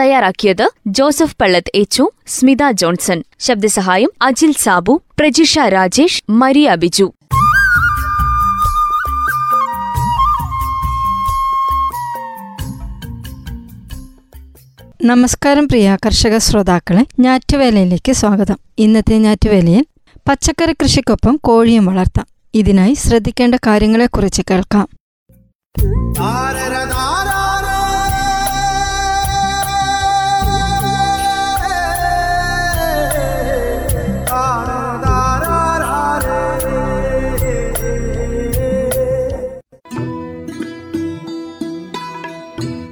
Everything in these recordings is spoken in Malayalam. തയ്യാറാക്കിയത് Joseph Pallath, H. Smitha Johnson. ശബ്ദസഹായം അജിൽ സാബു, പ്രജിഷ രാജേഷ്, മരിയ ബിജു. നമസ്കാരം പ്രിയ കർഷക ശ്രോതാക്കളെ, ഞാറ്റുവേലയിലേക്ക് സ്വാഗതം. ഇന്നത്തെ ഞാറ്റുവേലയിൽ പച്ചക്കറി കൃഷിക്കൊപ്പം കോഴിയും വളർത്താം, ഇതിനായി ശ്രദ്ധിക്കേണ്ട കാര്യങ്ങളെക്കുറിച്ച് കേൾക്കാം.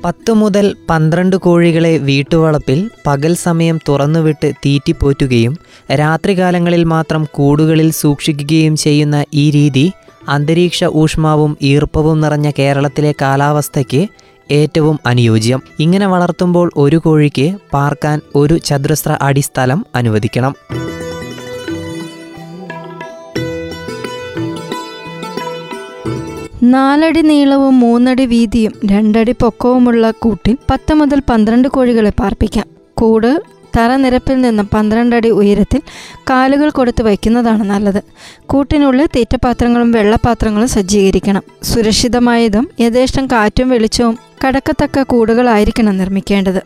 പത്തു മുതൽ 12 കോഴികളെ വീട്ടുവളപ്പിൽ പകൽ സമയം തുറന്നുവിട്ട് തീറ്റിപ്പോറ്റുകയും രാത്രികാലങ്ങളിൽ മാത്രം കൂടുകളിൽ സൂക്ഷിക്കുകയും ചെയ്യുന്ന ഈ രീതി അന്തരീക്ഷ ഊഷ്മാവും ഈർപ്പവും നിറഞ്ഞ കേരളത്തിലെ കാലാവസ്ഥയ്ക്ക് ഏറ്റവും അനുയോജ്യം. ഇങ്ങനെ വളർത്തുമ്പോൾ ഒരു കോഴിക്ക് പാർക്കാൻ 1 ചതുരശ്ര അടി സ്ഥലം അനുവദിക്കണം. നാലടി നീളവും 3 അടി വീതിയും 2 അടി പൊക്കവുമുള്ള കൂട്ടിൽ 10 മുതൽ 12 കോഴികളെ പാർപ്പിക്കാം. കൂട് തറനിരപ്പിൽ നിന്നും 12 അടി ഉയരത്തിൽ കാലുകൾ കൊടുത്ത് വയ്ക്കുന്നതാണ് നല്ലത്. കൂട്ടിനുള്ളിൽ തീറ്റപാത്രങ്ങളും വെള്ളപാത്രങ്ങളും സജ്ജീകരിക്കണം. സുരക്ഷിതമായതും യഥേഷ്ടം കാറ്റും വെളിച്ചവും കടക്കത്തക്ക കൂടുകളായിരിക്കണം നിർമ്മിക്കേണ്ടത്.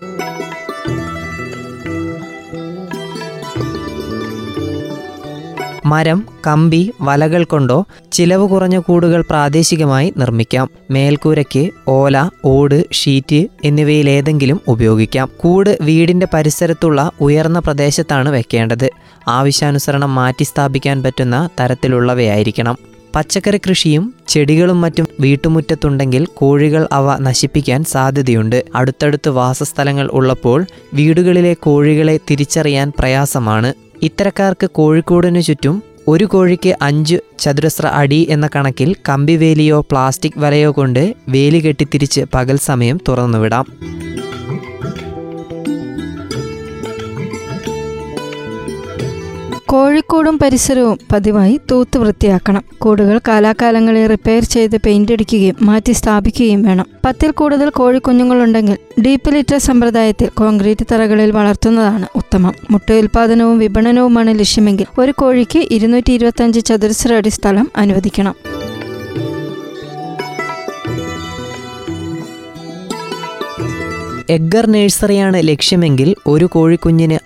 മരം, കമ്പി, വലകൾ കൊണ്ടോ ചിലവ് കുറഞ്ഞ കൂടുകൾ പ്രാദേശികമായി നിർമ്മിക്കാം. മേൽക്കൂരയ്ക്ക് ഓല, ഓട്, ഷീറ്റ് എന്നിവയിലേതെങ്കിലും ഉപയോഗിക്കാം. കൂട് വീടിൻ്റെ പരിസരത്തുള്ള ഉയർന്ന പ്രദേശത്താണ് വെക്കേണ്ടത്. ആവശ്യാനുസരണം മാറ്റി സ്ഥാപിക്കാൻ പറ്റുന്ന തരത്തിലുള്ളവയായിരിക്കണം. പച്ചക്കറി കൃഷിയും ചെടികളും മറ്റും വീട്ടുമുറ്റത്തുണ്ടെങ്കിൽ കോഴികൾ അവ നശിപ്പിക്കാൻ സാധ്യതയുണ്ട്. അടുത്തടുത്ത് വാസസ്ഥലങ്ങൾ ഉള്ളപ്പോൾ വീടുകളിലെ കോഴികളെ തിരിച്ചറിയാൻ പ്രയാസമാണ്. ഇത്തരക്കാർക്ക് കോഴിക്കൂടിനു ചുറ്റും ഒരു കോഴിക്ക് 5 ചതുരശ്ര അടി എന്ന കണക്കിൽ കമ്പിവേലിയോ പ്ലാസ്റ്റിക് വലയോ കൊണ്ട് വേലി കെട്ടിത്തിരിച്ച് പകൽ സമയം തുറന്നുവിടാം. കോഴിക്കൂടും പരിസരവും പതിവായി തൂത്ത് വൃത്തിയാക്കണം. കൂടുകൾ കാലാകാലങ്ങളിൽ റിപ്പയർ ചെയ്ത് പെയിന്റ് അടിക്കുകയും മാറ്റി സ്ഥാപിക്കുകയും വേണം. 10-ൽ കൂടുതൽ കോഴിക്കുഞ്ഞുങ്ങളുണ്ടെങ്കിൽ ഡീപ്പ് സമ്പ്രദായത്തിൽ കോൺക്രീറ്റ് തറകളിൽ വളർത്തുന്നതാണ് ഉത്തമം. മുട്ട ഉൽപാദനവും വിപണനവുമാണ് ലക്ഷ്യമെങ്കിൽ ഒരു കോഴിക്ക് 225 ചതുരശ്ര അടി സ്ഥലം അനുവദിക്കണം. എഗ്ഗർ നഴ്സറിയാണ് ലക്ഷ്യമെങ്കിൽ ഒരു കോഴിക്കുഞ്ഞിന്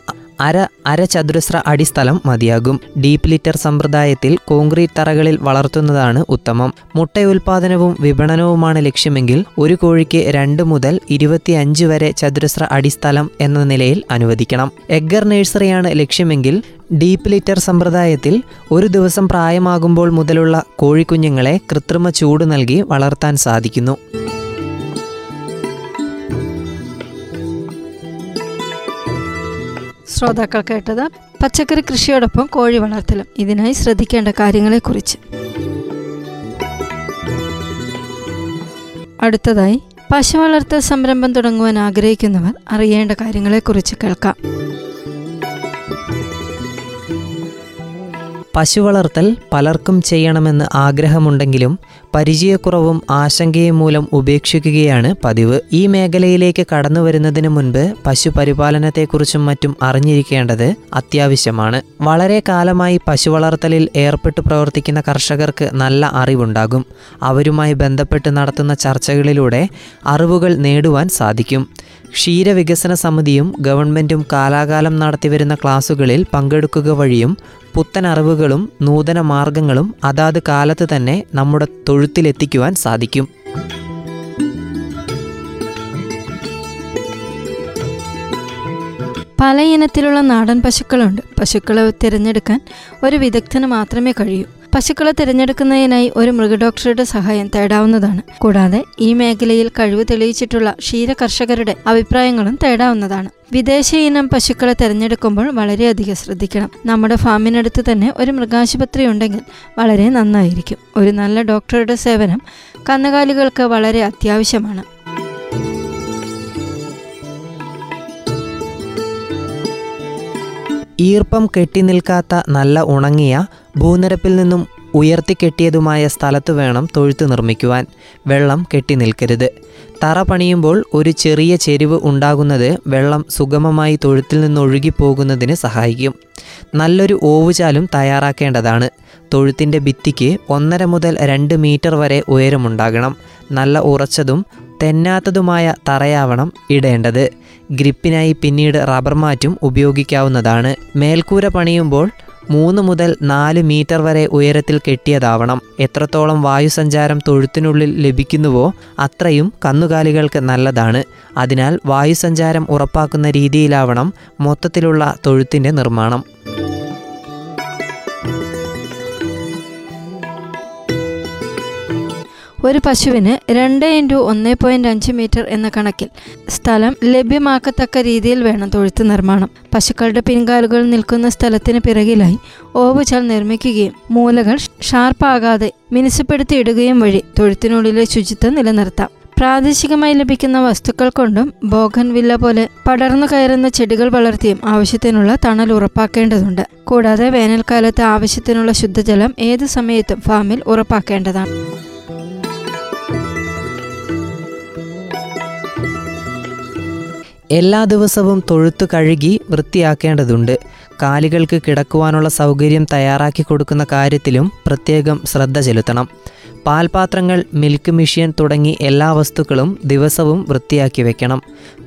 1.5 ചതുരശ്ര അടി സ്ഥലം മതിയാകും. ഡീപ്പ് ലിറ്റർ സമ്പ്രദായത്തിൽ കോൺക്രീറ്റ് തറകളിൽ വളർത്തുന്നതാണ് ഉത്തമം. മുട്ട ഉൽപാദനവും വിപണനവുമാണ് ലക്ഷ്യമെങ്കിൽ ഒരു കോഴിക്ക് 2 മുതൽ 25 വരെ ചതുരശ്ര അടി സ്ഥലം എന്ന നിലയിൽ അനുവദിക്കണം. എഗ്ഗർ നഴ്സറിയാണ് ലക്ഷ്യമെങ്കിൽ ഡീപ്പ് ലിറ്റർ സമ്പ്രദായത്തിൽ ഒരു ദിവസം പ്രായമാകുമ്പോൾ മുതലുള്ള കോഴിക്കുഞ്ഞുങ്ങളെ കൃത്രിമ ചൂട് നൽകി വളർത്താൻ സാധിക്കുന്നു. ശ്രോതാക്കൾ കേട്ടത് പച്ചക്കറി കൃഷിയോടൊപ്പം കോഴി വളർത്തലും, ഇതിനായി ശ്രദ്ധിക്കേണ്ട കാര്യങ്ങളെക്കുറിച്ച്. അടുത്തതായി പശു വളർത്തൽ സംരംഭം തുടങ്ങുവാൻ ആഗ്രഹിക്കുന്നവർ അറിയേണ്ട കാര്യങ്ങളെക്കുറിച്ച് കേൾക്കാം. പശു വളർത്തൽ പലർക്കും ചെയ്യണമെന്ന് ആഗ്രഹമുണ്ടെങ്കിലും പരിചയക്കുറവും ആശങ്കയും മൂലം ഉപേക്ഷിക്കുകയാണ് പതിവ്. ഈ മേഖലയിലേക്ക് കടന്നു വരുന്നതിന് മുൻപ് പശുപരിപാലനത്തെക്കുറിച്ചും മറ്റും അറിഞ്ഞിരിക്കേണ്ടത് അത്യാവശ്യമാണ്. വളരെ കാലമായി പശു വളർത്തലിൽ ഏർപ്പെട്ട് പ്രവർത്തിക്കുന്ന കർഷകർക്ക് നല്ല അറിവുണ്ടാകും. അവരുമായി ബന്ധപ്പെട്ട് നടത്തുന്ന ചർച്ചകളിലൂടെ അറിവുകൾ നേടുവാൻ സാധിക്കും. ക്ഷീരവികസന സമിതിയും ഗവൺമെൻറ്റും കാലാകാലം നടത്തിവരുന്ന ക്ലാസുകളിൽ പങ്കെടുക്കുക വഴിയും പുത്തൻ അറിവുകളും നൂതന മാർഗങ്ങളും അതാത് കാലത്ത് തന്നെ നമ്മുടെ തൊഴുത്തിലെത്തിക്കുവാൻ സാധിക്കും. പല ഇനത്തിലുള്ള നാടൻ പശുക്കളുണ്ട്. പശുക്കളെ തിരഞ്ഞെടുക്കാൻ ഒരു വിദഗ്ധന് മാത്രമേ കഴിയൂ. പശുക്കളെ തിരഞ്ഞെടുക്കുന്നതിനായി ഒരു മൃഗഡോക്ടറുടെ സഹായം തേടാവുന്നതാണ്. കൂടാതെ ഈ മേഖലയിൽ കഴിവ് തെളിയിച്ചിട്ടുള്ള ക്ഷീര കർഷകരുടെ അഭിപ്രായങ്ങളും തേടാവുന്നതാണ്. വിദേശ ഇനം പശുക്കളെ തിരഞ്ഞെടുക്കുമ്പോൾ വളരെയധികം ശ്രദ്ധിക്കണം. നമ്മുടെ ഫാമിനടുത്ത് തന്നെ ഒരു മൃഗാശുപത്രി ഉണ്ടെങ്കിൽ വളരെ നന്നായിരിക്കും. ഒരു നല്ല ഡോക്ടറുടെ സേവനം കന്നുകാലികൾക്ക് വളരെ അത്യാവശ്യമാണ്. ഈർപ്പം കെട്ടിനിൽക്കാത്ത നല്ല ഉണങ്ങിയ ഭൂനിരപ്പിൽ നിന്നും ഉയർത്തിക്കെട്ടിയതുമായ സ്ഥലത്ത് വേണം തൊഴുത്ത് നിർമ്മിക്കുവാൻ. വെള്ളം കെട്ടിനിൽക്കരുത്. തറ പണിയുമ്പോൾ ഒരു ചെറിയ ചെരിവ് ഉണ്ടാകുന്നത് വെള്ളം സുഗമമായി തൊഴുത്തിൽ നിന്നൊഴുകിപ്പോകുന്നതിന് സഹായിക്കും. നല്ലൊരു ഓവുചാലും തയ്യാറാക്കേണ്ടതാണ്. തൊഴുത്തിൻ്റെ ഭിത്തിക്ക് 1.5 മുതൽ 2 മീറ്റർ വരെ ഉയരമുണ്ടാകണം. നല്ല ഉറച്ചതും തെന്നാത്തതുമായ തറയാവണം ഇടേണ്ടത്. ഗ്രിപ്പിനായി പിന്നീട് റബ്ബർ മാറ്റും ഉപയോഗിക്കാവുന്നതാണ്. മേൽക്കൂര പണിയുമ്പോൾ 3 മുതൽ 4 മീറ്റർ വരെ ഉയരത്തിൽ കെട്ടിയതാവണം. എത്രത്തോളം വായുസഞ്ചാരം തൊഴുത്തിനുള്ളിൽ ലഭിക്കുന്നുവോ അത്രയും കന്നുകാലികൾക്ക് നല്ലതാണ്. അതിനാൽ വായുസഞ്ചാരം ഉറപ്പാക്കുന്ന രീതിയിലാവണം മൊത്തത്തിലുള്ള തൊഴുത്തിൻ്റെ നിർമ്മാണം. ഒരു പശുവിന് 2x1.5 മീറ്റർ എന്ന കണക്കിൽ സ്ഥലം ലഭ്യമാക്കത്തക്ക രീതിയിൽ വേണം തൊഴുത്ത് നിർമ്മാണം. പശുക്കളുടെ പിൻകാലുകൾ നിൽക്കുന്ന സ്ഥലത്തിന് പിറകിലായി ഓവുചാൽ നിർമ്മിക്കുകയും മൂലകൾ ഷാർപ്പാകാതെ മിനുസപ്പെടുത്തിയിടുകയും വഴി തൊഴുത്തിനുള്ളിലെ ശുചിത്വം നിലനിർത്താം. പ്രാദേശികമായി ലഭിക്കുന്ന വസ്തുക്കൾ കൊണ്ടും ബോഗൺവില്ല പോലെ പടർന്നു കയറുന്ന ചെടികൾ വളർത്തിയും ആവശ്യത്തിനുള്ള തണൽ ഉറപ്പാക്കേണ്ടതുണ്ട്. കൂടാതെ വേനൽക്കാലത്ത് ആവശ്യത്തിനുള്ള ശുദ്ധജലം ഏത് സമയത്തും ഫാമിൽ ഉറപ്പാക്കേണ്ടതാണ്. എല്ലാ ദിവസവും തൊഴുത്ത് കഴുകി വൃത്തിയാക്കേണ്ടതുണ്ട്. കാലികൾക്ക് കിടക്കുവാനുള്ള സൗകര്യം തയ്യാറാക്കി കൊടുക്കുന്ന കാര്യത്തിലും പ്രത്യേകം ശ്രദ്ധ ചെലുത്തണം. പാൽപാത്രങ്ങൾ, മിൽക്ക് മെഷീൻ തുടങ്ങി എല്ലാ വസ്തുക്കളും ദിവസവും വൃത്തിയാക്കി വെക്കണം.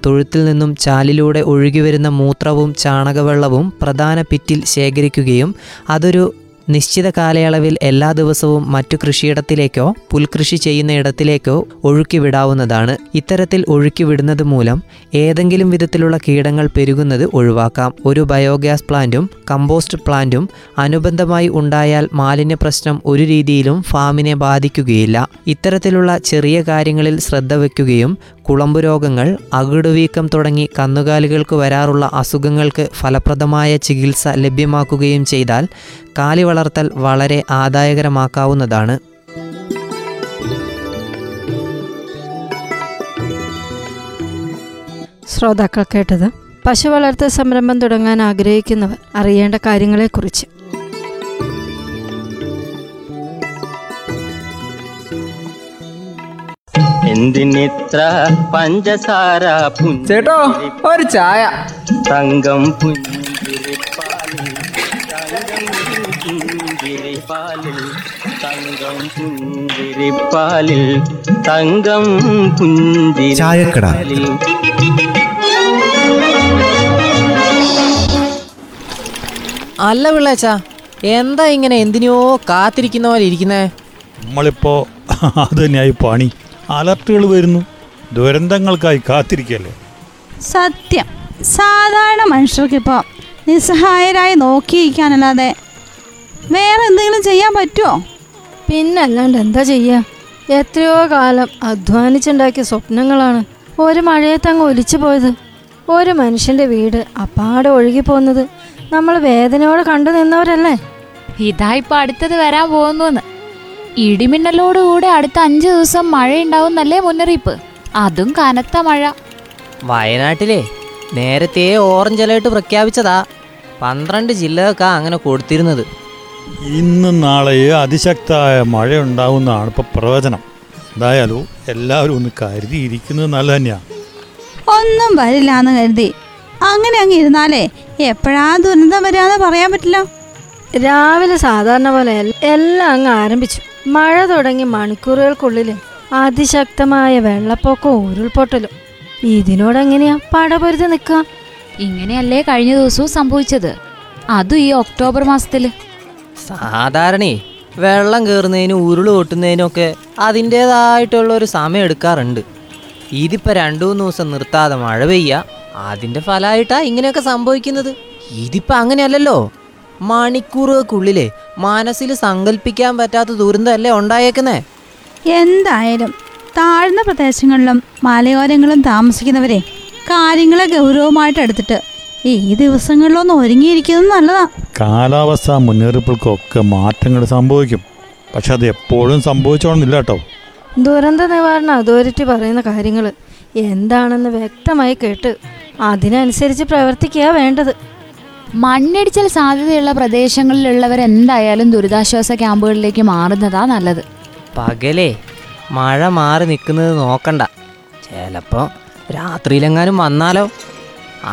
തൊഴുത്തിൽ നിന്നും ചാലിലൂടെ ഒഴുകിവരുന്ന മൂത്രവും ചാണകവെള്ളവും പ്രധാന പിറ്റിൽ ശേഖരിക്കുകയും അതൊരു നിശ്ചിത കാലയളവിൽ എല്ലാ ദിവസവും മറ്റു കൃഷിയിടത്തിലേക്കോ പുൽകൃഷി ചെയ്യുന്ന ഇടത്തിലേക്കോ ഒഴുക്കിവിടാവുന്നതാണ്. ഇത്തരത്തിൽ ഒഴുക്കിവിടുന്നത് മൂലം ഏതെങ്കിലും വിധത്തിലുള്ള കീടങ്ങൾ പെരുകുന്നത് ഒഴിവാക്കാം. ഒരു ബയോഗ്യാസ് പ്ലാന്റും കമ്പോസ്റ്റ് പ്ലാന്റും അനുബന്ധമായി ഉണ്ടായാൽ മാലിന്യ പ്രശ്നം ഒരു രീതിയിലും ഫാമിനെ ബാധിക്കുകയില്ല. ഇത്തരത്തിലുള്ള ചെറിയ കാര്യങ്ങളിൽ ശ്രദ്ധ വയ്ക്കുകയും കുളമ്പ് രോഗങ്ങൾ, അകിടുവീക്കം തുടങ്ങി കന്നുകാലികൾക്ക് വരാറുള്ള അസുഖങ്ങൾക്ക് ഫലപ്രദമായ ചികിത്സ ലഭ്യമാക്കുകയും ചെയ്താൽ കാലി വളർത്തൽ വളരെ ആദായകരമാക്കാവുന്നതാണ്. ശ്രോതാക്കൾ കേട്ടത് പശു വളർത്തൽ സംരംഭം തുടങ്ങാൻ ആഗ്രഹിക്കുന്നവർ അറിയേണ്ട കാര്യങ്ങളെക്കുറിച്ച്. എന്തിനിത്ര പഞ്ചസാര ചേട്ടോ, ഒരു ചായ. തങ്കം പുഞ്ചിരിപ്പാലിൽ തങ്കം പുഞ്ചിരിപ്പാലിൽ തങ്കം പുഞ്ചിരിപ്പാലിൽ. അല്ല വിളച്ച, എന്താ ഇങ്ങനെ എന്തിനോ കാത്തിരിക്കുന്ന പോലെ ഇരിക്കുന്നേ? നമ്മളിപ്പോ അത് തന്നെയായി പണി. അലർട്ടുകൾ വരുന്നു, ദുരന്തങ്ങൾക്കായി കാത്തിരിക്കല്ലേ. സത്യം. സാധാരണ മനുഷ്യർക്കിപ്പോൾ നിസ്സഹായരായി നോക്കിയിരിക്കാനല്ലാതെ വേറെ എന്തെങ്കിലും ചെയ്യാൻ പറ്റുമോ? പിന്നല്ലാണ്ട് എന്താ ചെയ്യുക? എത്രയോ കാലം അധ്വാനിച്ചുണ്ടാക്കിയ സ്വപ്നങ്ങളാണ് ഒരു മഴയത്തങ്ങ് ഒലിച്ചു പോയത്. ഒരു മനുഷ്യൻ്റെ വീട് അപ്പാടെ ഒഴുകി പോകുന്നത് നമ്മൾ വേദനയോടെ കണ്ടു നിന്നവരല്ലേ. ഇതായിപ്പോൾ അടുത്തത് വരാൻ പോകുന്നു. ഇടിമിന്നലോടുകൂടെ അടുത്ത 5 ദിവസം മഴയുണ്ടാവുന്നല്ലേ മുന്നറിയിപ്പ്, അതും കനത്ത മഴ. വയനാട്ടിലെ നേരത്തെ ഓറഞ്ച് അലേർട്ട് പ്രഖ്യാപിച്ചതാ. 12 ജില്ലകൾക്കാ അങ്ങനെ കൊടുത്തിരുന്നത്. ഇന്നും നാളെ അതിശക്തമായ മഴ ഉണ്ടാവുന്നതാണ് ഇപ്പൊ പ്രവചനം. എന്തായാലും എല്ലാവരും ഒന്ന് കരുതി ഇരിക്കുന്നത് നല്ല തന്നെയാണ്. ഒന്നും വരില്ലാന്ന് കരുതി അങ്ങനെ അങ്ങ് ഇരുന്നാലേ എപ്പോഴാ ദുരന്തം വരാന്ന് പറയാൻ പറ്റില്ല. രാവിലെ സാധാരണ പോലെ എല്ലാം അങ്ങ് ആരംഭിച്ചു. മഴ തുടങ്ങി മണിക്കൂറുകൾക്കുള്ളിൽ അതിശക്തമായ വെള്ളപ്പൊക്കവും ഉരുൾപൊട്ടലും. ഇതിനോടെങ്ങനെയാ പടപൊരുതി നിൽക്കുക? ഇങ്ങനെയല്ലേ കഴിഞ്ഞ ദിവസവും സംഭവിച്ചത്, അതും ഈ ഒക്ടോബർ മാസത്തിൽ. സാധാരണ വെള്ളം കയറുന്നതിനും ഉരുൾ പൊട്ടുന്നതിനും ഒക്കെ അതിൻ്റേതായിട്ടുള്ളൊരു സമയം എടുക്കാറുണ്ട്. ഇതിപ്പോൾ 2-3 ദിവസം നിർത്താതെ മഴ പെയ്യുക, അതിൻ്റെ ഫലമായിട്ടാണ് ഇങ്ങനെയൊക്കെ സംഭവിക്കുന്നത്. ഇതിപ്പോൾ അങ്ങനെയല്ലല്ലോ. മണിക്കൂറുകൾക്കുള്ളിലെ മനസ്സിൽ സങ്കല്പിക്കാൻ പറ്റാത്ത ദുരന്തമല്ലേ ഉണ്ടായേക്കുന്നേ. എന്തായാലും താഴ്ന്ന പ്രദേശങ്ങളിലും മലയോരങ്ങളും താമസിക്കുന്നവരെ കാര്യങ്ങളെ ഗൗരവമായിട്ട് എടുത്തിട്ട് ഈ ദിവസങ്ങളിലൊന്നും ഒരുങ്ങിയിരിക്കുന്നത് നല്ലതാ. കാലാവസ്ഥാ മുന്നറിയിപ്പുകൾക്കൊക്കെ മാറ്റങ്ങൾ സംഭവിക്കും, പക്ഷെ അത് എപ്പോഴും സംഭവിച്ചോണമെന്നില്ല കേട്ടോ. ദുരന്ത നിവാരണ അതോറിറ്റി പറയുന്ന കാര്യങ്ങൾ എന്താണെന്ന് വ്യക്തമായി കേട്ട് അതിനനുസരിച്ച് പ്രവർത്തിക്കുക വേണ്ടത്. മണ്ണിടിച്ചൽ സാധ്യതയുള്ള പ്രദേശങ്ങളിലുള്ളവരെന്തായാലും ദുരിതാശ്വാസ ക്യാമ്പുകളിലേക്ക് മാറുന്നതാ നല്ലത്. പകലേ മഴ മാറി നിൽക്കുന്നത് നോക്കണ്ട, ചിലപ്പോൾ രാത്രിയിലെങ്ങാനും വന്നാലോ,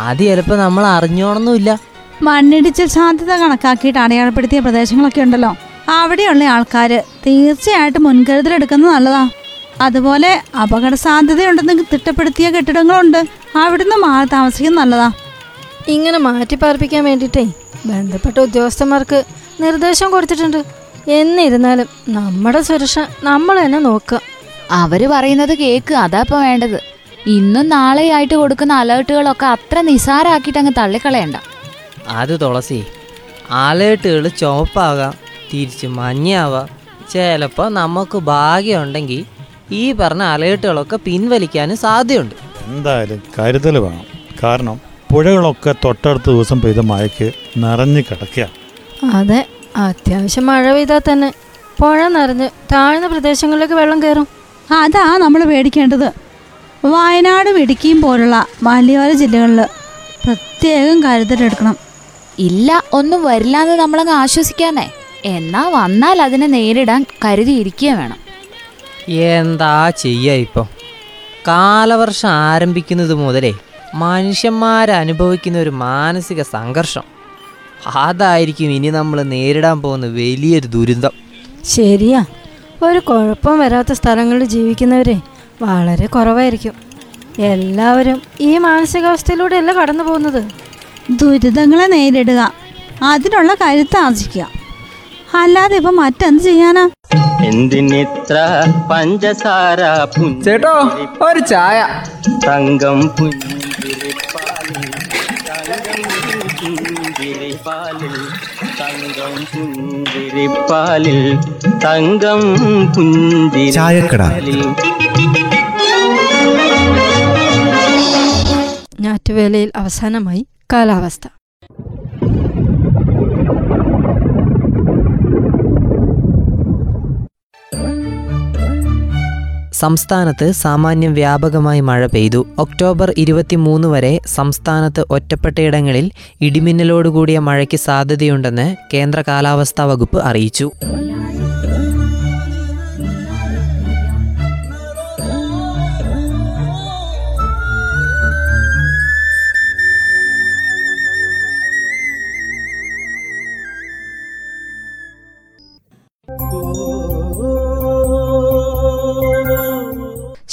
അത് ചിലപ്പോൾ നമ്മൾ അറിഞ്ഞോണമെന്നില്ല. മണ്ണിടിച്ചൽ സാധ്യത കണക്കാക്കിയിട്ട് അടയാളപ്പെടുത്തിയ പ്രദേശങ്ങളൊക്കെ ഉണ്ടല്ലോ, അവിടെയുള്ള ആൾക്കാർ തീർച്ചയായിട്ടും മുൻകരുതലെടുക്കുന്നത് നല്ലതാ. അതുപോലെ അപകട സാധ്യതയുണ്ടെന്ന് തിട്ടപ്പെടുത്തിയ കെട്ടിടങ്ങളുണ്ട്, അവിടുന്ന് മാറി താമസിക്കുന്നത് നല്ലതാ. ഇങ്ങനെ മാറ്റിപ്പാർപ്പിക്കാൻ വേണ്ടിയിട്ടേ ബന്ധപ്പെട്ട ഉദ്യോഗസ്ഥന്മാർക്ക് നിർദ്ദേശം കൊടുത്തിട്ടുണ്ട്. എന്നിരുന്നാലും നമ്മുടെ സുരക്ഷ നമ്മൾ തന്നെ നോക്കുക. അവർ പറയുന്നത് കേൾക്കുക, അതാ ഇപ്പം വേണ്ടത്. ഇന്നും നാളെയായിട്ട് കൊടുക്കുന്ന അലേർട്ടുകളൊക്കെ അത്ര നിസാരമാക്കിയിട്ട് അങ്ങ് തള്ളിക്കളയണ്ട. അത് തുളസി, അലേർട്ടുകൾ ചുവപ്പാകാം, തിരിച്ച് മഞ്ഞയാവാം. ചിലപ്പോൾ നമുക്ക് ഭാഗ്യമുണ്ടെങ്കിൽ ഈ പറഞ്ഞ അലേർട്ടുകളൊക്കെ പിൻവലിക്കാനും സാധ്യതയുണ്ട്. എന്തായാലും കരുതൽ വേണം, കാരണം പുഴകളൊക്കെ തൊട്ടടുത്ത ദിവസം പെയ്ത മഴയ്ക്ക് നിറഞ്ഞു കിടക്കുക. അതെ, അത്യാവശ്യം മഴ പെയ്താൽ തന്നെ പുഴ നിറഞ്ഞ് താഴ്ന്ന പ്രദേശങ്ങളിലേക്ക് വെള്ളം കയറും. അതാ നമ്മൾ പേടിക്കേണ്ടത്. വയനാടും ഇടുക്കിയും പോലുള്ള മലയോര ജില്ലകളിൽ പ്രത്യേകം കരുതലെടുക്കണം. ഇല്ല, ഒന്നും വരില്ലാന്ന് നമ്മളങ്ങ് ആശ്വസിക്കാന്നേ. എന്നാൽ വന്നാൽ അതിനെ നേരിടാൻ കരുതിയിരിക്കുക വേണം. എന്താ ചെയ്യുക, ഇപ്പം കാലവർഷം ആരംഭിക്കുന്നത് മുതലേ മനുഷ്യന്മാരനുഭവിക്കുന്ന ഒരു മാനസിക സംഘർഷം, അതായിരിക്കും ഇനി നമ്മൾ നേരിടാൻ പോകുന്ന വലിയൊരു ദുരന്തം. ശരിയാ, ഒരു കുഴപ്പം വരാത്ത സ്ഥലങ്ങളിൽ ജീവിക്കുന്നവരെ വളരെ കുറവായിരിക്കും. എല്ലാവരും ഈ മാനസികാവസ്ഥയിലൂടെയല്ല കടന്നു പോകുന്നത്. ദുരിതങ്ങളെ നേരിടുക, അതിനുള്ള കരുത്ത് ആർജിക്കുക, അല്ലാതെ ഇപ്പം മറ്റെന്ത് ചെയ്യാനാ? എന്തിനിത്ര പഞ്ചസാര ചേട്ടോ, ഒരു ചായ തങ്കം പുഞ്ചിരിപ്പാലിൽ തങ്കം പുഞ്ചിരിപ്പാലിൽ തങ്കം പുഞ്ചിരിപ്പാലിൽ. ഞാറ്റുവേലയിൽ അവസാനമായി കാലാവസ്ഥ. സംസ്ഥാനത്ത് സാമാന്യം വ്യാപകമായി മഴ പെയ്തു. ഒക്ടോബർ 23 വരെ സംസ്ഥാനത്ത് ഒറ്റപ്പെട്ടയിടങ്ങളിൽ ഇടിമിന്നലോടുകൂടിയ മഴയ്ക്ക് സാധ്യതയുണ്ടെന്ന് കേന്ദ്ര കാലാവസ്ഥാ വകുപ്പ് അറിയിച്ചു.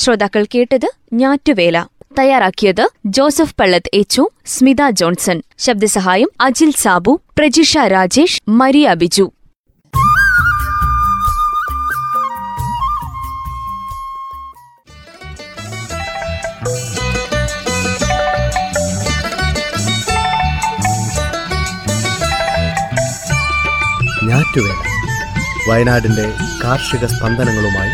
ശ്രോതാക്കൾ കേട്ടത് ഞാറ്റുവേല. തയ്യാറാക്കിയത് Joseph Pallath, H. Smitha Johnson. ശബ്ദസഹായം അജിൽ സാബു, പ്രജിഷ രാജേഷ്, മരിയ ബിജു. ഞാറ്റുവേല, വയനാടിന്റെ കാർഷിക സ്പന്ദനങ്ങളുമായി